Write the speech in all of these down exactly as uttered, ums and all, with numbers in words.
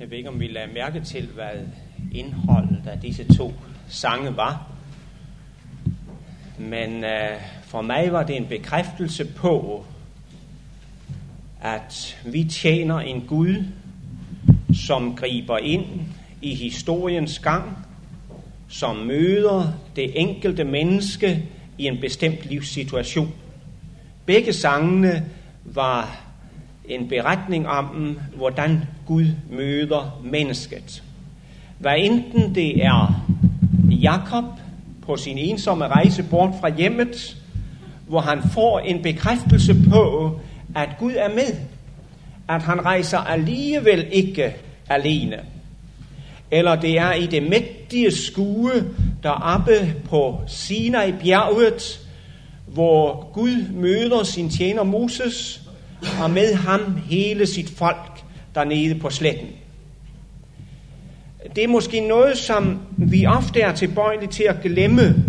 Jeg ved ikke, om vi lader mærke til, hvad indholdet af disse to sange var. Men øh, for mig var det en bekræftelse på, at vi tjener en Gud, som griber ind i historiens gang, som møder det enkelte menneske i en bestemt livssituation. Begge sangene var en beretning om, hvordan Gud møder mennesket. Hvad enten det er Jakob på sin ensomme rejse bort fra hjemmet, hvor han får en bekræftelse på, at Gud er med, at han rejser alligevel ikke alene. Eller det er i det mægtige skue deroppe på Sinai-bjerget, hvor Gud møder sin tjener Moses, og med ham hele sit folk dernede på sletten. Det er måske noget, som vi ofte er tilbøjelige til at glemme,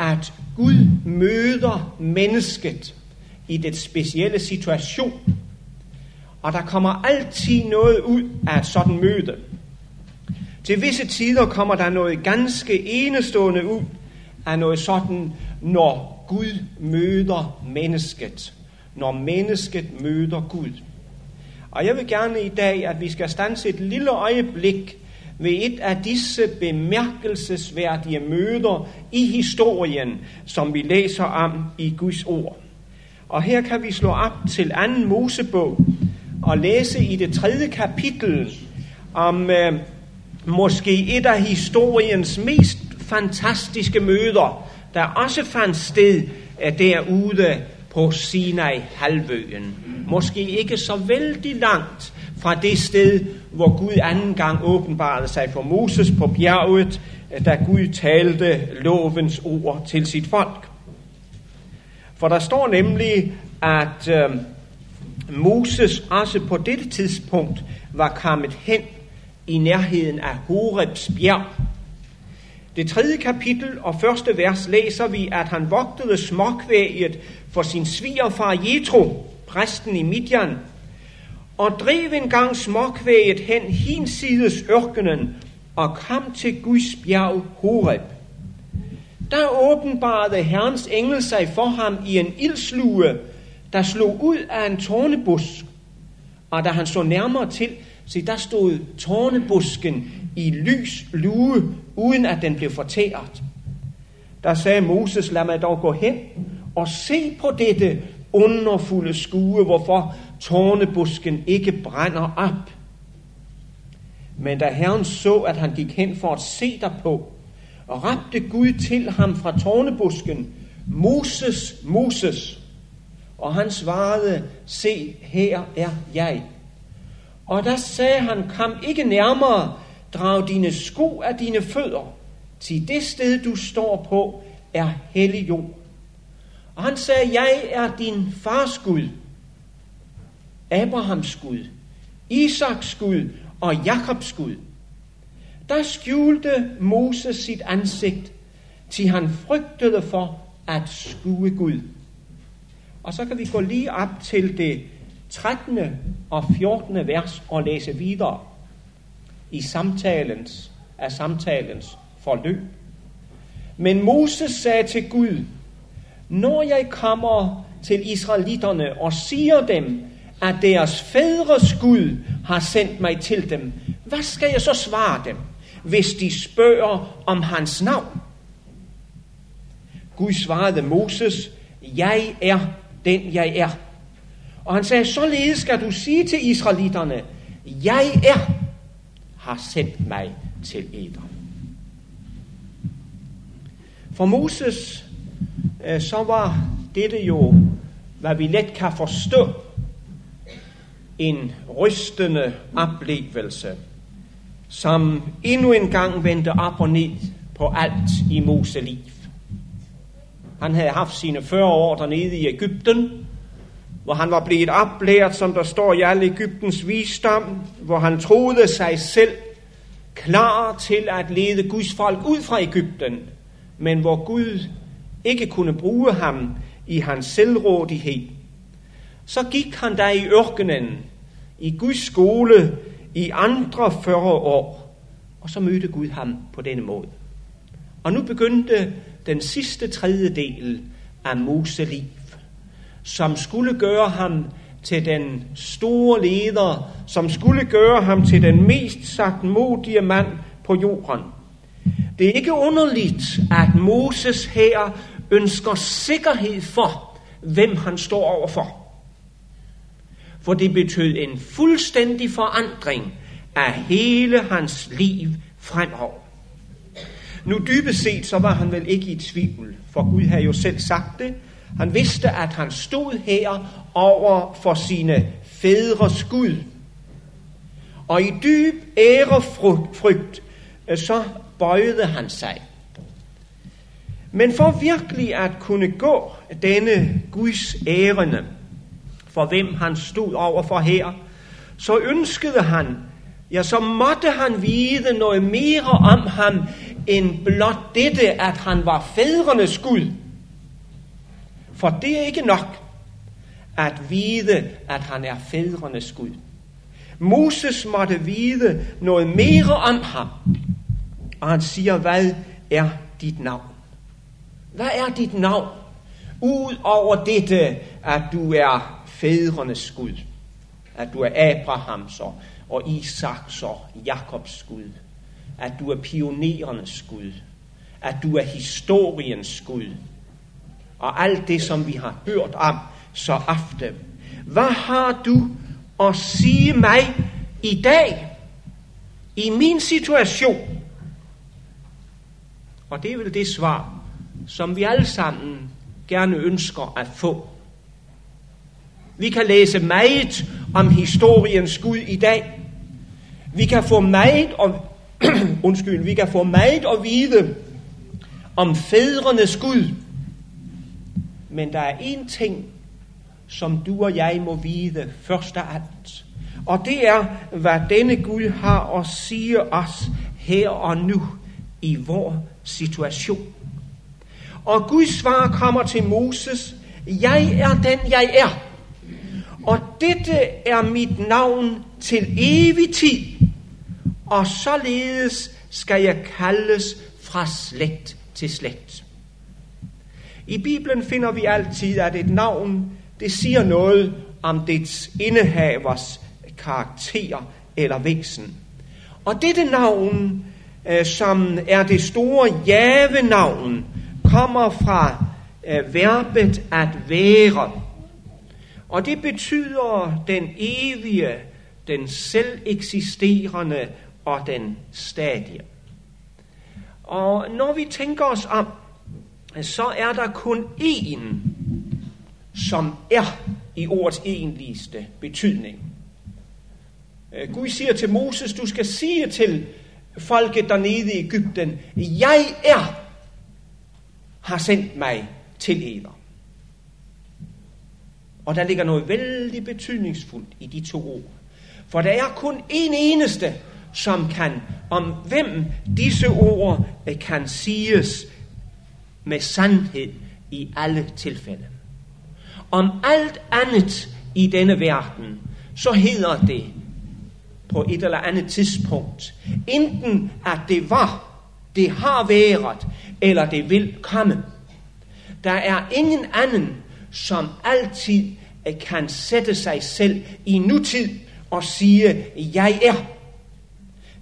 at Gud møder mennesket i den specielle situation. Og der kommer altid noget ud af et sådan møde. Til visse tider kommer der noget ganske enestående ud af noget sådan, når Gud møder mennesket. Når mennesket møder Gud. Og jeg vil gerne i dag, at vi skal standse et lille øjeblik ved et af disse bemærkelsesværdige møder i historien, som vi læser om i Guds ord. Og her kan vi slå op til anden Mosebog og læse i det tredje kapitel om øh, måske et af historiens mest fantastiske møder, der også fandt sted derude på Sinai-halvøen. Måske ikke så vældig langt fra det sted, hvor Gud anden gang åbenbarede sig for Moses på bjerget, da Gud talte lovens ord til sit folk. For der står nemlig, at øh, Moses også på dette tidspunkt var kommet hen i nærheden af Horebs bjerg. Det tredje kapitel og første vers læser vi, at han vogtede småkvæget for sin svigerfar Jetro, præsten i Midian, og drev engang småkvæget hen hinsides ørkenen og kom til Guds bjerg Horeb. Der åbenbarede Herrens engel sig for ham i en ildslue, der slog ud af en tornebusk. Og da han så nærmere til, så der stod tornebusken i lys lue, uden at den blev fortæret. Der sagde Moses, lad mig dog gå hen og se på dette underfulde skue, hvorfor tornebusken ikke brænder op. Men da Herren så, at han gik hen for at se derpå, og råbte Gud til ham fra tornebusken, Moses, Moses. Og han svarede, se, her er jeg. Og der sagde han, kom ikke nærmere, drag dine sko af dine fødder, til det sted, du står på, er hellig jord. Og han sagde, jeg er din fars Gud, Abrahams Gud, Isaks Gud og Jakobs Gud. Der skjulte Moses sit ansigt, til han frygtede for at skue Gud. Og så kan vi gå lige op til det trettende og fjortende vers og læse videre i samtalens, af samtalens forløb. Men Moses sagde til Gud, når jeg kommer til israelitterne og siger dem, at deres fædres Gud har sendt mig til dem, hvad skal jeg så svare dem, hvis de spørger om hans navn? Gud svarede Moses, jeg er den jeg er. Og han sagde, således skal du sige til israelitterne, jeg er, har sendt mig til eder. For Moses, så var dette jo, hvad vi let kan forstå, en rystende oplevelse, som endnu en gang vendte op og ned på alt i Moses liv. Han havde haft sine fyrre år dernede i Egypten, hvor han var blevet oplært, som der står i alle Egyptens visdom, hvor han troede sig selv klar til at lede Guds folk ud fra Egypten, men hvor Gud ikke kunne bruge ham i hans selvrådighed. Så gik han der i ørkenen, i Guds skole, i andre fyrre år, og så mødte Gud ham på denne måde. Og nu begyndte den sidste tredjedel af Moseliv, som skulle gøre ham til den store leder, som skulle gøre ham til den mest sagtmodige mand på jorden. Det er ikke underligt, at Moses her ønsker sikkerhed for, hvem han står overfor. For det betød en fuldstændig forandring af hele hans liv fremover. Nu dybest set, så var han vel ikke i tvivl, for Gud havde jo selv sagt det. Han vidste, at han stod her over for sine fædres Gud. Og i dyb ærefrygt, så bøjede han sig. Men for virkelig at kunne gå denne Guds ærende, for hvem han stod over for her, så ønskede han, ja, så måtte han vide noget mere om ham, end blot dette, at han var fædrenes Gud. For det er ikke nok at vide, at han er fædrenes Gud. Moses måtte vide noget mere om ham. Og han siger, hvad er dit navn? Hvad er dit navn? Ud over dette, at du er fædrenes Gud. At du er Abrahams og, og Isaks og Jakobs Gud. At du er pionerernes Gud. At du er historiens Gud. Og alt det, som vi har hørt om så ofte. Hvad har du at sige mig i dag? I min situation? Og det er vel det svar, som vi alle sammen gerne ønsker at få. Vi kan læse meget om historiens Gud i dag. Vi kan få meget om, undskyld, vi kan få meget at vide om fædrenes Gud. Men der er en ting, som du og jeg må vide først af alt. Og det er, hvad denne Gud har at sige os her og nu i vor situation. Og Guds svar kommer til Moses: jeg er den, jeg er. Og dette er mit navn til evig tid. Og således skal jeg kaldes fra slægt til slægt. I Bibelen finder vi altid, at et navn, det siger noget om dets indehavers karakter eller væsen. Og dette navn, som er det store Jahve-navn, kommer fra verbet at være. Og det betyder den evige, den selveksisterende og den stadige. Og når vi tænker os om, så er der kun én, som er i ordets egentligste betydning. Gud siger til Moses, du skal sige til folket dernede i Egypten, jeg er, har sendt mig til eder. Og der ligger noget vældig betydningsfuldt i de to ord. For der er kun en eneste, som kan, om hvem disse ord kan siges med sandhed i alle tilfælde. Om alt andet i denne verden, så hedder det på et eller andet tidspunkt, enten at det var, det har været, eller det vil komme. Der er ingen anden, som altid kan sætte sig selv i nutid og sige, jeg er.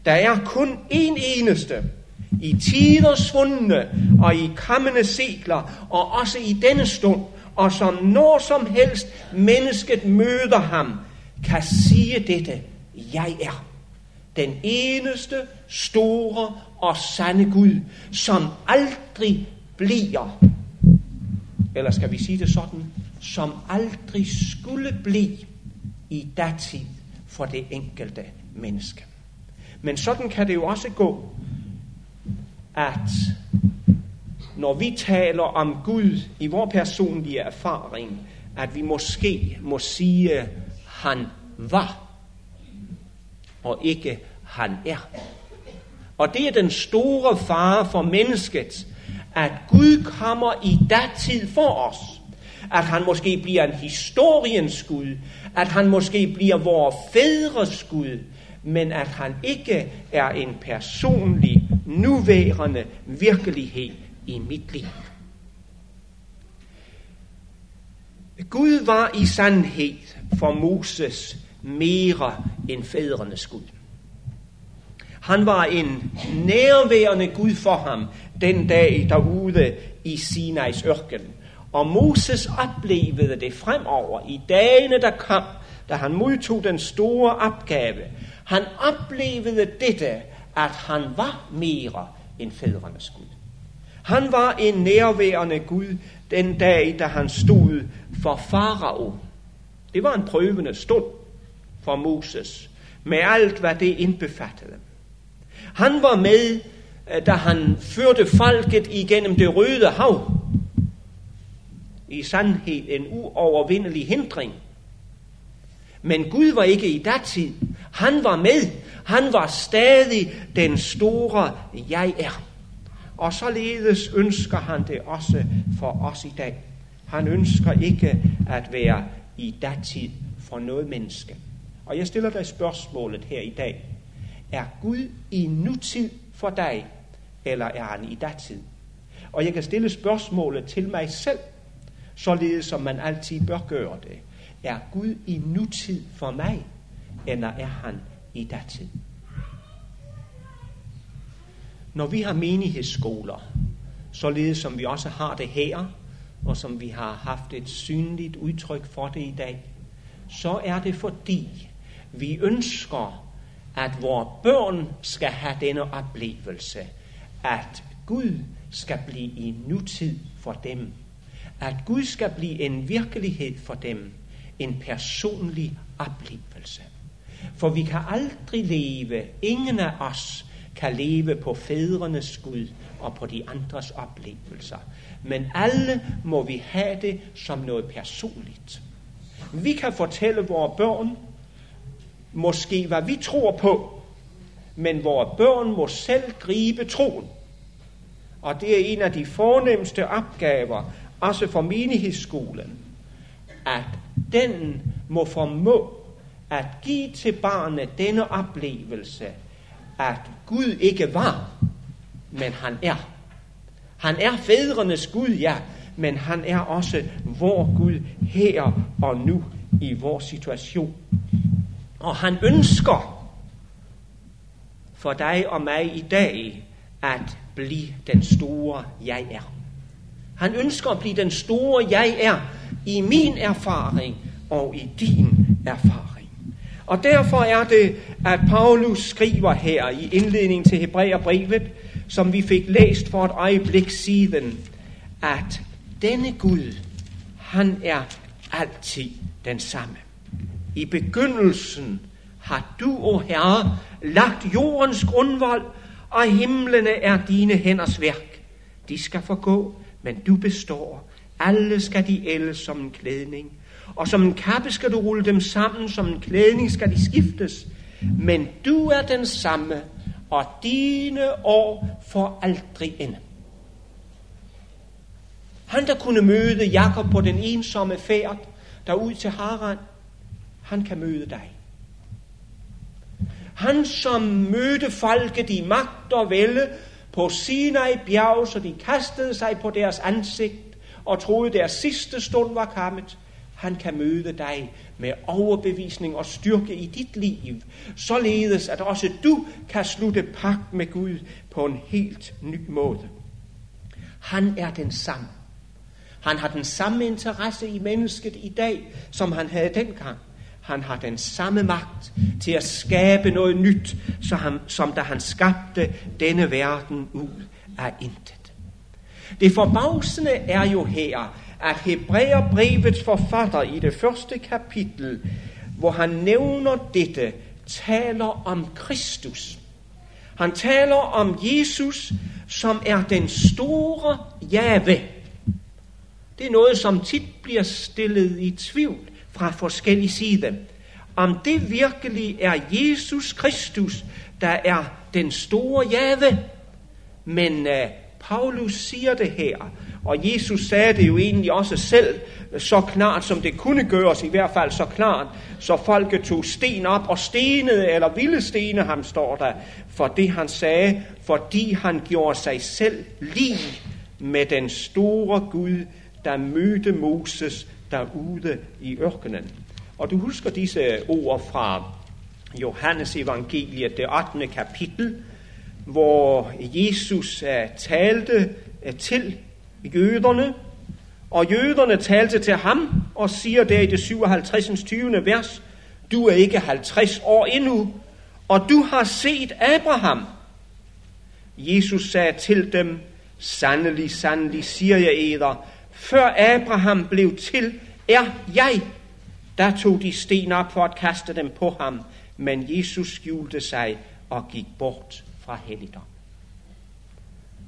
Der er kun en eneste, i tider svundne og i kommende sekler, og også i denne stund, og som når som helst mennesket møder ham, kan sige dette, jeg er. Den eneste, store og sande Gud, som aldrig bliver, eller skal vi sige det sådan, som aldrig skulle blive i datid for det enkelte menneske. Men sådan kan det jo også gå, at når vi taler om Gud i vores personlige erfaring, at vi måske må sige, han var, og ikke han er. Og det er den store fare for mennesket, at Gud kommer i datid for os. At han måske bliver en historiens Gud, at han måske bliver vores fædres Gud, men at han ikke er en personlig, nuværende virkelighed i mit liv. Gud var i sandhed for Moses mere end fædrenes Gud. Han var en nærværende Gud for ham den dag derude i Sinais ørken. Og Moses oplevede det fremover i dagene, der kom, da han modtog den store opgave. Han oplevede dette, at han var mere end fædrenes Gud. Han var en nærværende Gud den dag, da han stod for farao. Det var en prøvende stund for Moses, med alt, hvad det indbefattede. Han var med, da han førte folket igennem det Røde Hav. I sandhed en uovervindelig hindring. Men Gud var ikke i datid. Han var med. Han var stadig den store jeg er. Og således ønsker han det også for os i dag. Han ønsker ikke at være i datid for noget menneske. Og jeg stiller dig spørgsmålet her i dag. Er Gud i nutid for dig, eller er han i datid? Og jeg kan stille spørgsmålet til mig selv, således som man altid bør gøre det. Er Gud i nutid for mig, eller er han i datid? Når vi har menighedsskoler, således som vi også har det her, og som vi har haft et synligt udtryk for det i dag, så er det fordi, vi ønsker, at vores børn skal have denne oplevelse, at Gud skal blive i nutid for dem, at Gud skal blive en virkelighed for dem, en personlig oplevelse. For vi kan aldrig leve, ingen af os kan leve på fædrenes Gud og på de andres oplevelser, men alle må vi have det som noget personligt. Vi kan fortælle vores børn, måske hvad vi tror på, men vores børn må selv gribe troen. Og det er en af de fornemste opgaver, også for menighedsskolen, at den må formå at give til barnet denne oplevelse, at Gud ikke var, men han er. Han er fædrenes Gud, ja, men han er også vor Gud her og nu i vores situation. Og han ønsker for dig og mig i dag at blive den store jeg er. Han ønsker at blive den store jeg er i min erfaring og i din erfaring. Og derfor er det, at Paulus skriver her i indledningen til Hebræerbrevet, som vi fik læst for et øjeblik siden, at denne Gud, han er altid den samme. I begyndelsen har du, o Herre, lagt jordens grundvold, og himlene er dine hænders værk. De skal forgå, men du består. Alle skal de ældes som en klædning. Og som en kappe skal du rulle dem sammen, som en klædning skal de skiftes. Men du er den samme, og dine år får aldrig ende. Han, der kunne møde Jakob på den ensomme færd derud til Haran, han kan møde dig. Han, som mødte folket i magt og vælde på Sinai bjerg, så de kastede sig på deres ansigt og troede, deres sidste stund var kommet, han kan møde dig med overbevisning og styrke i dit liv, således at også du kan slutte pagt med Gud på en helt ny måde. Han er den samme. Han har den samme interesse i mennesket i dag, som han havde dengang. Han har den samme magt til at skabe noget nyt, så han, som da han skabte denne verden ud af intet. Det forbavsende er jo her, at Hebræerbrevets forfatter i det første kapitel, hvor han nævner dette, taler om Kristus. Han taler om Jesus, som er den store Jahve. Det er noget, som tit bliver stillet i tvivl fra forskellige sider, om det virkelig er Jesus Kristus, der er den store Jahve. Men uh, Paulus siger det her, Og Jesus sagde det jo egentlig også selv, så klart som det kunne gøres, i hvert fald så klart, så folket tog sten op og stenede, eller ville stene ham, står der, for det han sagde, fordi han gjorde sig selv lig med den store Gud, der mødte Moses derude i ørkenen. Og du husker disse ord fra Johannes evangeliet, det ottende kapitel, hvor Jesus talte til jøderne, og jøderne talte til ham og siger der i det syvoghalvtreds tyvende vers, du er ikke halvtreds år endnu, og du har set Abraham. Jesus sagde til dem, sandelig, sandelig, siger jeg eder, før Abraham blev til, er jeg. Der tog de sten op for at kaste dem på ham, men Jesus skjulte sig og gik bort fra helligdom.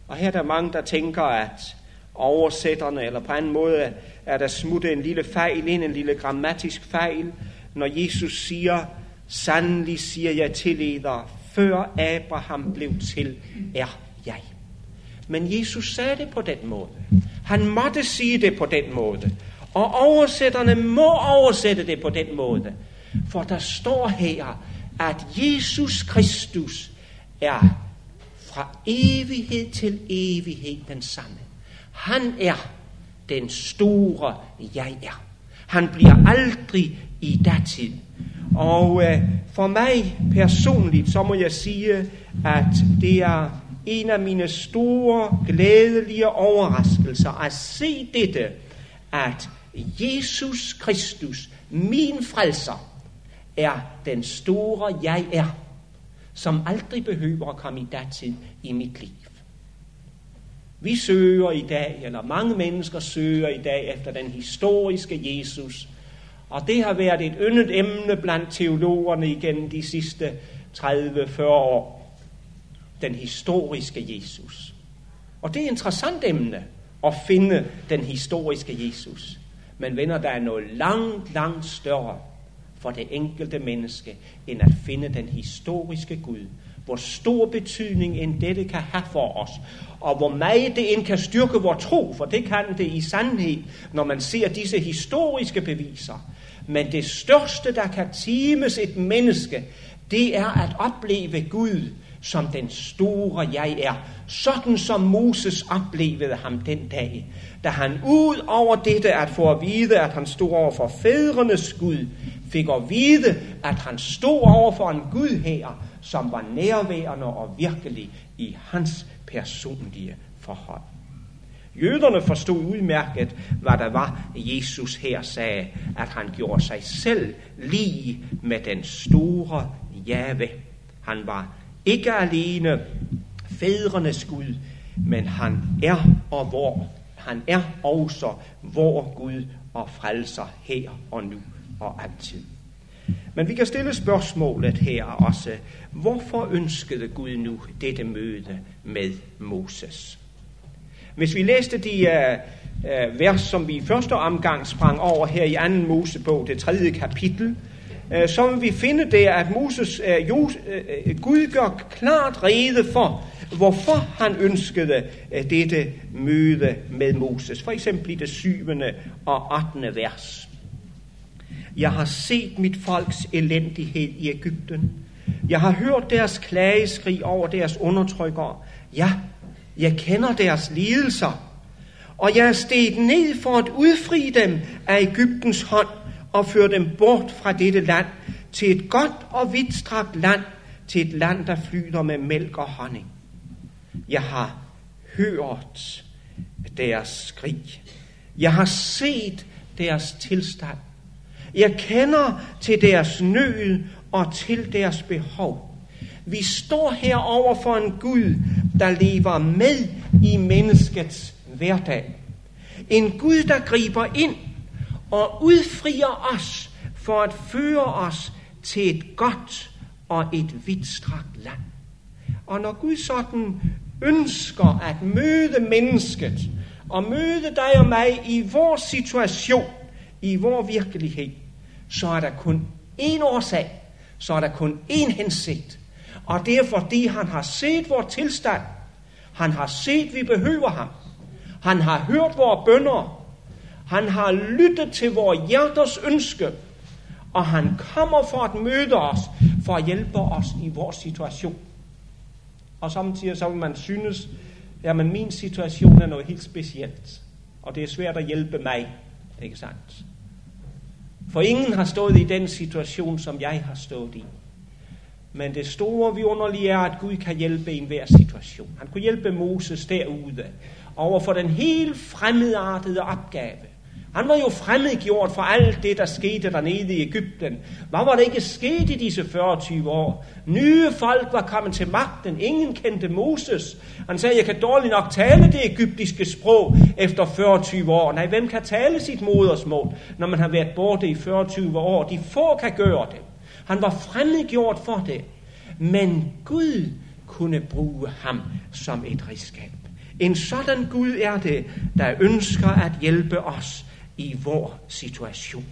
Og her er der mange, der tænker, at oversætterne, eller på anden måde, er der smuttet en lille fejl ind, en lille grammatisk fejl, når Jesus siger, sandelig siger jeg til eder, før Abraham blev til, er jeg. Men Jesus sagde det på den måde. Han måtte sige det på den måde. Og oversætterne må oversætte det på den måde. For der står her, at Jesus Kristus er fra evighed til evighed den samme. Han er den store jeg er. Han bliver aldrig i datid. Og øh, for mig personligt, så må jeg sige, at det er en af mine store, glædelige overraskelser at se dette, at Jesus Kristus, min frelser, er den store jeg er, som aldrig behøver at komme i datid i mit liv. Vi søger i dag, eller mange mennesker søger i dag efter den historiske Jesus, og det har været et yndet emne blandt teologerne igennem de sidste tredive fyrre år. Den historiske Jesus. Og det er et interessant emne at finde den historiske Jesus. Men venner, der er noget langt, langt større for det enkelte menneske, end at finde den historiske Gud. Hvor stor betydning end dette kan have for os, og hvor meget det end kan styrke vores tro, for det kan det i sandhed, når man ser disse historiske beviser. Men det største, der kan times et menneske, det er at opleve Gud som den store jeg er, sådan som Moses oplevede ham den dag, da han ud over dette at få at vide, at han stod over for fædrenes Gud, fik at vide, at han stod over for en Gud her, som var nærværende og virkelig i hans personlige forhold. Jøderne forstod udmærket, hvad der var, Jesus her sagde, at han gjorde sig selv lige med den store Jahve. Han var ikke alene fædrenes Gud, men han er og vor. Han er også vor Gud og frelser her og nu og altid. Men vi kan stille spørgsmålet her også. Hvorfor ønskede Gud nu dette møde med Moses? Hvis vi læste de uh, uh, vers, som vi i første omgang sprang over her i anden Mosebog, det tredje kapitel, uh, så vil vi finde der, at Moses, uh, jo, uh, Gud gør klart rede for, hvorfor han ønskede uh, dette møde med Moses. For eksempel i det syvende og ottende vers. Jeg har set mit folks elendighed i Egypten. Jeg har hørt deres klageskrig over deres undertrykkere. Ja, jeg kender deres lidelser. Og jeg er steget ned for at udfri dem af Egyptens hånd og føre dem bort fra dette land til et godt og vidtstrakt land, til et land, der flyder med mælk og honning. Jeg har hørt deres skrig. Jeg har set deres tilstand. Jeg kender til deres nød og til deres behov. Vi står her over for en Gud, der lever med i menneskets hverdag. En Gud, der griber ind og udfrier os for at føre os til et godt og et vidtstrakt land. Og når Gud sådan ønsker at møde mennesket og møde dig og mig i vores situation, i vores virkelighed, så er der kun én årsag, så er der kun én hensigt. Og det er fordi han har set vores tilstand. Han har set, vi behøver ham. Han har hørt vores bønner. Han har lyttet til vores hjerters ønske. Og han kommer for at møde os, for at hjælpe os i vores situation. Og samtidig så vil man synes, jamen min situation er noget helt specielt. Og det er svært at hjælpe mig. Ikke sandt? For ingen har stået i den situation, som jeg har stået i. Men det store vidunderlige er, at Gud kan hjælpe i enhver situation. Han kunne hjælpe Moses derude over for den helt fremmedartede opgave. Han var jo fremmedgjort for alt det, der skete dernede i Egypten. Hvad var der ikke sket i disse fyrre til tyve år? Nye folk var kommet til magten. Ingen kendte Moses. Han sagde, jeg kan dårligt nok tale det egyptiske sprog efter fyrre til tyve år. Nej, hvem kan tale sit modersmål, når man har været borte i fyrre til tyve år? De få kan gøre det. Han var fremmedgjort for det. Men Gud kunne bruge ham som et redskab. En sådan Gud er det, der ønsker at hjælpe os i vores situation.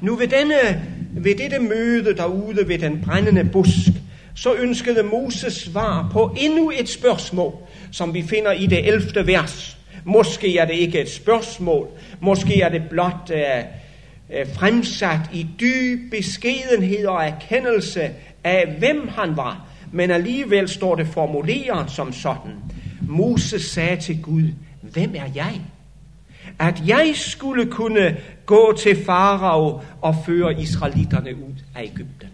Nu ved, denne, ved dette møde derude ved den brændende busk, så ønskede Moses svar på endnu et spørgsmål, som vi finder i det ellevte vers. Måske er det ikke et spørgsmål, måske er det blot øh, fremsat i dyb beskedenhed og erkendelse af, hvem han var, men alligevel står det formuleret som sådan. Moses sagde til Gud, hvem er jeg? At jeg skulle kunne gå til farao og føre israelitterne ud af Egypten.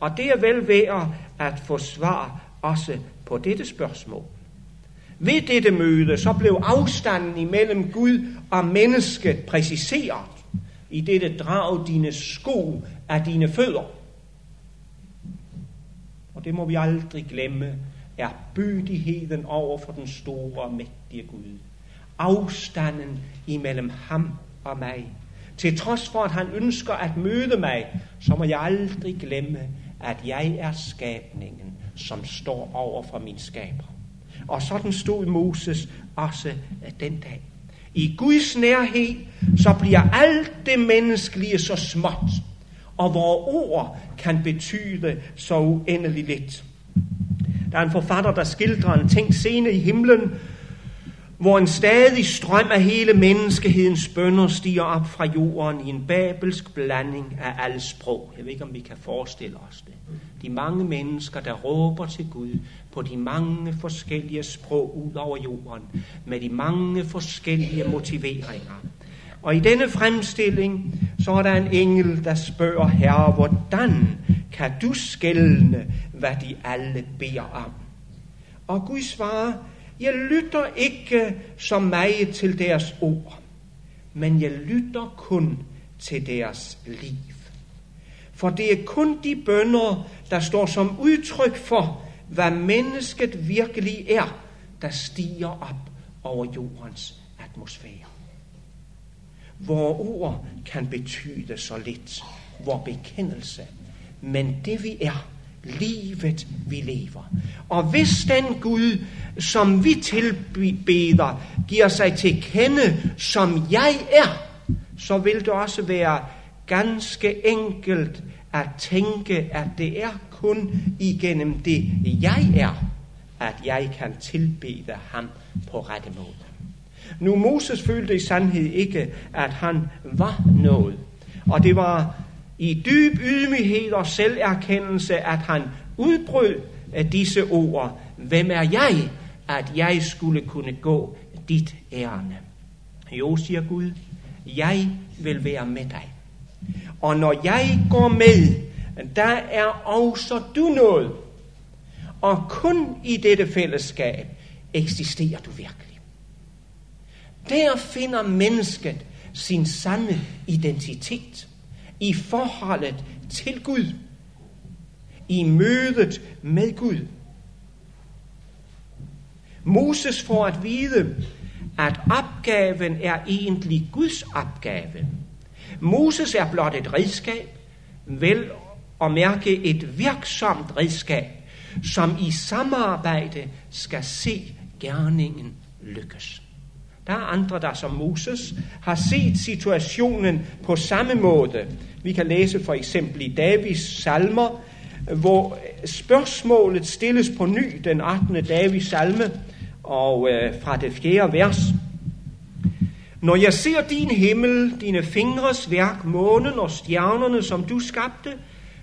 Og det er vel værd at få svar også på dette spørgsmål. Ved dette møde så blev afstanden imellem Gud og mennesket præciseret i dette drag dine sko af dine fødder. Og det må vi aldrig glemme, er bydigheden over for den store og mægtige Gud. Afstanden imellem ham og mig. Til trods for, at han ønsker at møde mig, så må jeg aldrig glemme, at jeg er skabningen, som står over for min skaber. Og sådan stod Moses også den dag. I Guds nærhed, så bliver alt det menneskelige så småt, og vores ord kan betyde så uendeligt lidt. Der er en forfatter, der skildrer en tænkt scene i himlen, hvor en stadig strøm af hele menneskehedens bønner stiger op fra jorden i en babelsk blanding af alle sprog. Jeg ved ikke, om vi kan forestille os det. De mange mennesker, der råber til Gud på de mange forskellige sprog ud over jorden, med de mange forskellige motiveringer. Og i denne fremstilling, så er der en engel, der spørger, Herre, hvordan kan du skelne, hvad de alle beder om? Og Gud svarer, jeg lytter ikke så meget til deres ord, men jeg lytter kun til deres liv. For det er kun de bønner, der står som udtryk for, hvad mennesket virkelig er, der stiger op over jordens atmosfære. Vores ord kan betyde så lidt, vores bekendelse, men det vi er, livet vi lever. Og hvis den Gud, som vi tilbeder, giver sig til kende, som jeg er, så vil det også være ganske enkelt at tænke, at det er kun igennem det, jeg er, at jeg kan tilbede ham på rette måde. Nu Moses følte i sandhed ikke, at han var noget. Og det var i dyb ydmyghed og selverkendelse, at han udbrød disse ord. Hvem er jeg, at jeg skulle kunne gå dit ærinde? Jo, siger Gud, jeg vil være med dig. Og når jeg går med, der er også du noget. Og kun i dette fællesskab eksisterer du virkelig. Der finder mennesket sin sande identitet i forholdet til Gud, i mødet med Gud. Moses får at vide, at opgaven er egentlig Guds opgave. Moses er blot et redskab, vel at mærke et virksomt redskab, som i samarbejde skal se gerningen lykkes. Der er andre, der som Moses har set situationen på samme måde. Vi kan læse for eksempel i Davids salmer, hvor spørgsmålet stilles på ny, den attende Davids salme, og øh, fra det fjerde vers. Når jeg ser din himmel, dine fingres værk, månen og stjernerne, som du skabte,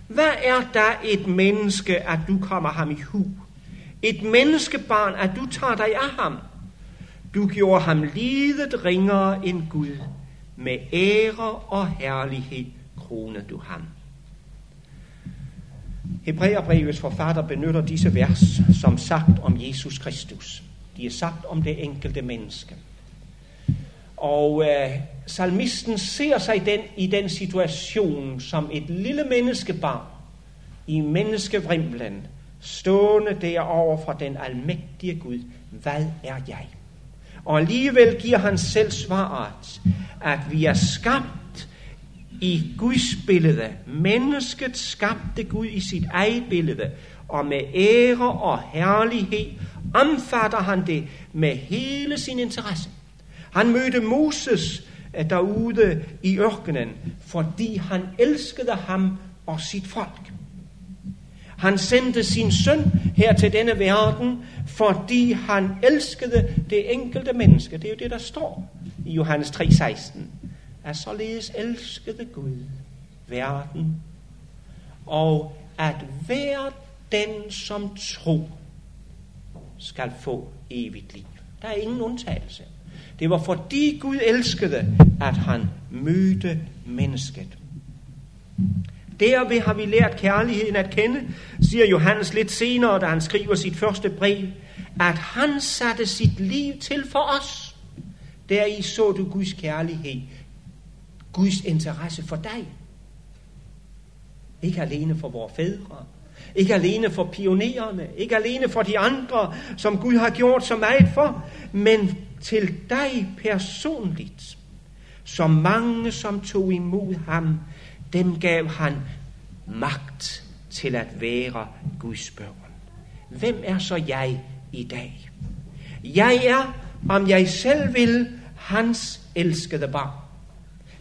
hvad er der et menneske, at du kommer ham i hu? Et menneskebarn, at du tager dig af ham? Du gjorde ham lidet ringere end Gud. Med ære og herlighed kroner du ham. Hebræerbrevets forfatter benytter disse vers som sagt om Jesus Kristus. De er sagt om det enkelte menneske. Og øh, salmisten ser sig den, i den situation som et lille menneskebarn i menneskevrimlen, stående derovre for den almægtige Gud. Hvad er jeg? Og alligevel giver han selv svaret, at vi er skabt i Guds billede. Mennesket skabte Gud i sit eget billede, og med ære og herlighed omfatter han det med hele sin interesse. Han mødte Moses derude i ørkenen, fordi han elskede ham og sit folk. Han sendte sin søn her til denne verden, fordi han elskede det enkelte menneske. Det er jo det, der står i Johannes tre seksten. At således elskede Gud verden, og at hver den, som tror, skal få evigt liv. Der er ingen undtagelse. Det var fordi Gud elskede, at han mødte mennesket. Derved har vi lært kærligheden at kende, siger Johannes lidt senere, da han skriver sit første brev, at han satte sit liv til for os. Deri så du Guds kærlighed, Guds interesse for dig. Ikke alene for vores fædre, ikke alene for pionererne, ikke alene for de andre, som Gud har gjort så meget for, men til dig personligt. Så mange, som tog imod ham, dem gav han magt til at være Guds børn. Hvem er så jeg i dag? Jeg er, om jeg selv vil, hans elskede barn.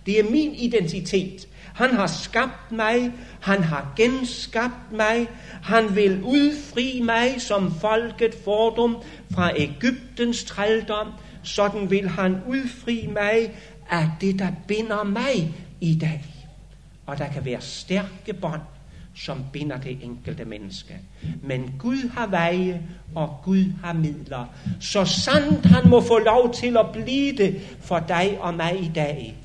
Det er min identitet. Han har skabt mig, han har genskabt mig, han vil udfri mig som folket fordum fra Egyptens trældom. Sådan vil han udfri mig af det, der binder mig i dag. Og der kan være stærke bånd, som binder det enkelte menneske. Men Gud har veje, og Gud har midler. Så sandt han må få lov til at blive det for dig og mig i dag.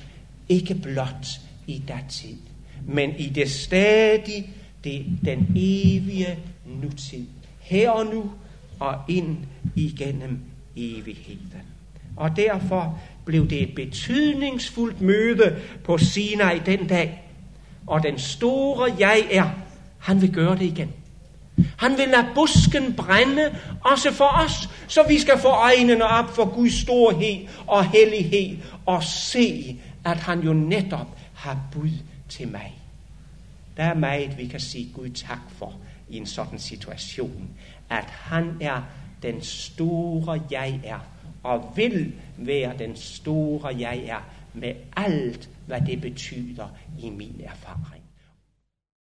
Ikke blot i datid, men i det stadig, det, den evige nutid. Her og nu, og ind igennem evigheden. Og derfor blev det et betydningsfuldt møde på Sinai den dag. Og den store jeg er, han vil gøre det igen. Han vil lade busken brænde, også for os, så vi skal få øjnene op for Guds storhed og hellighed, og se, at han jo netop har bud til mig. Der er meget, vi kan sige Gud tak for i en sådan situation, at han er den store jeg er, og vil være den store jeg er, med alt, hvad det betyder i min erfaring.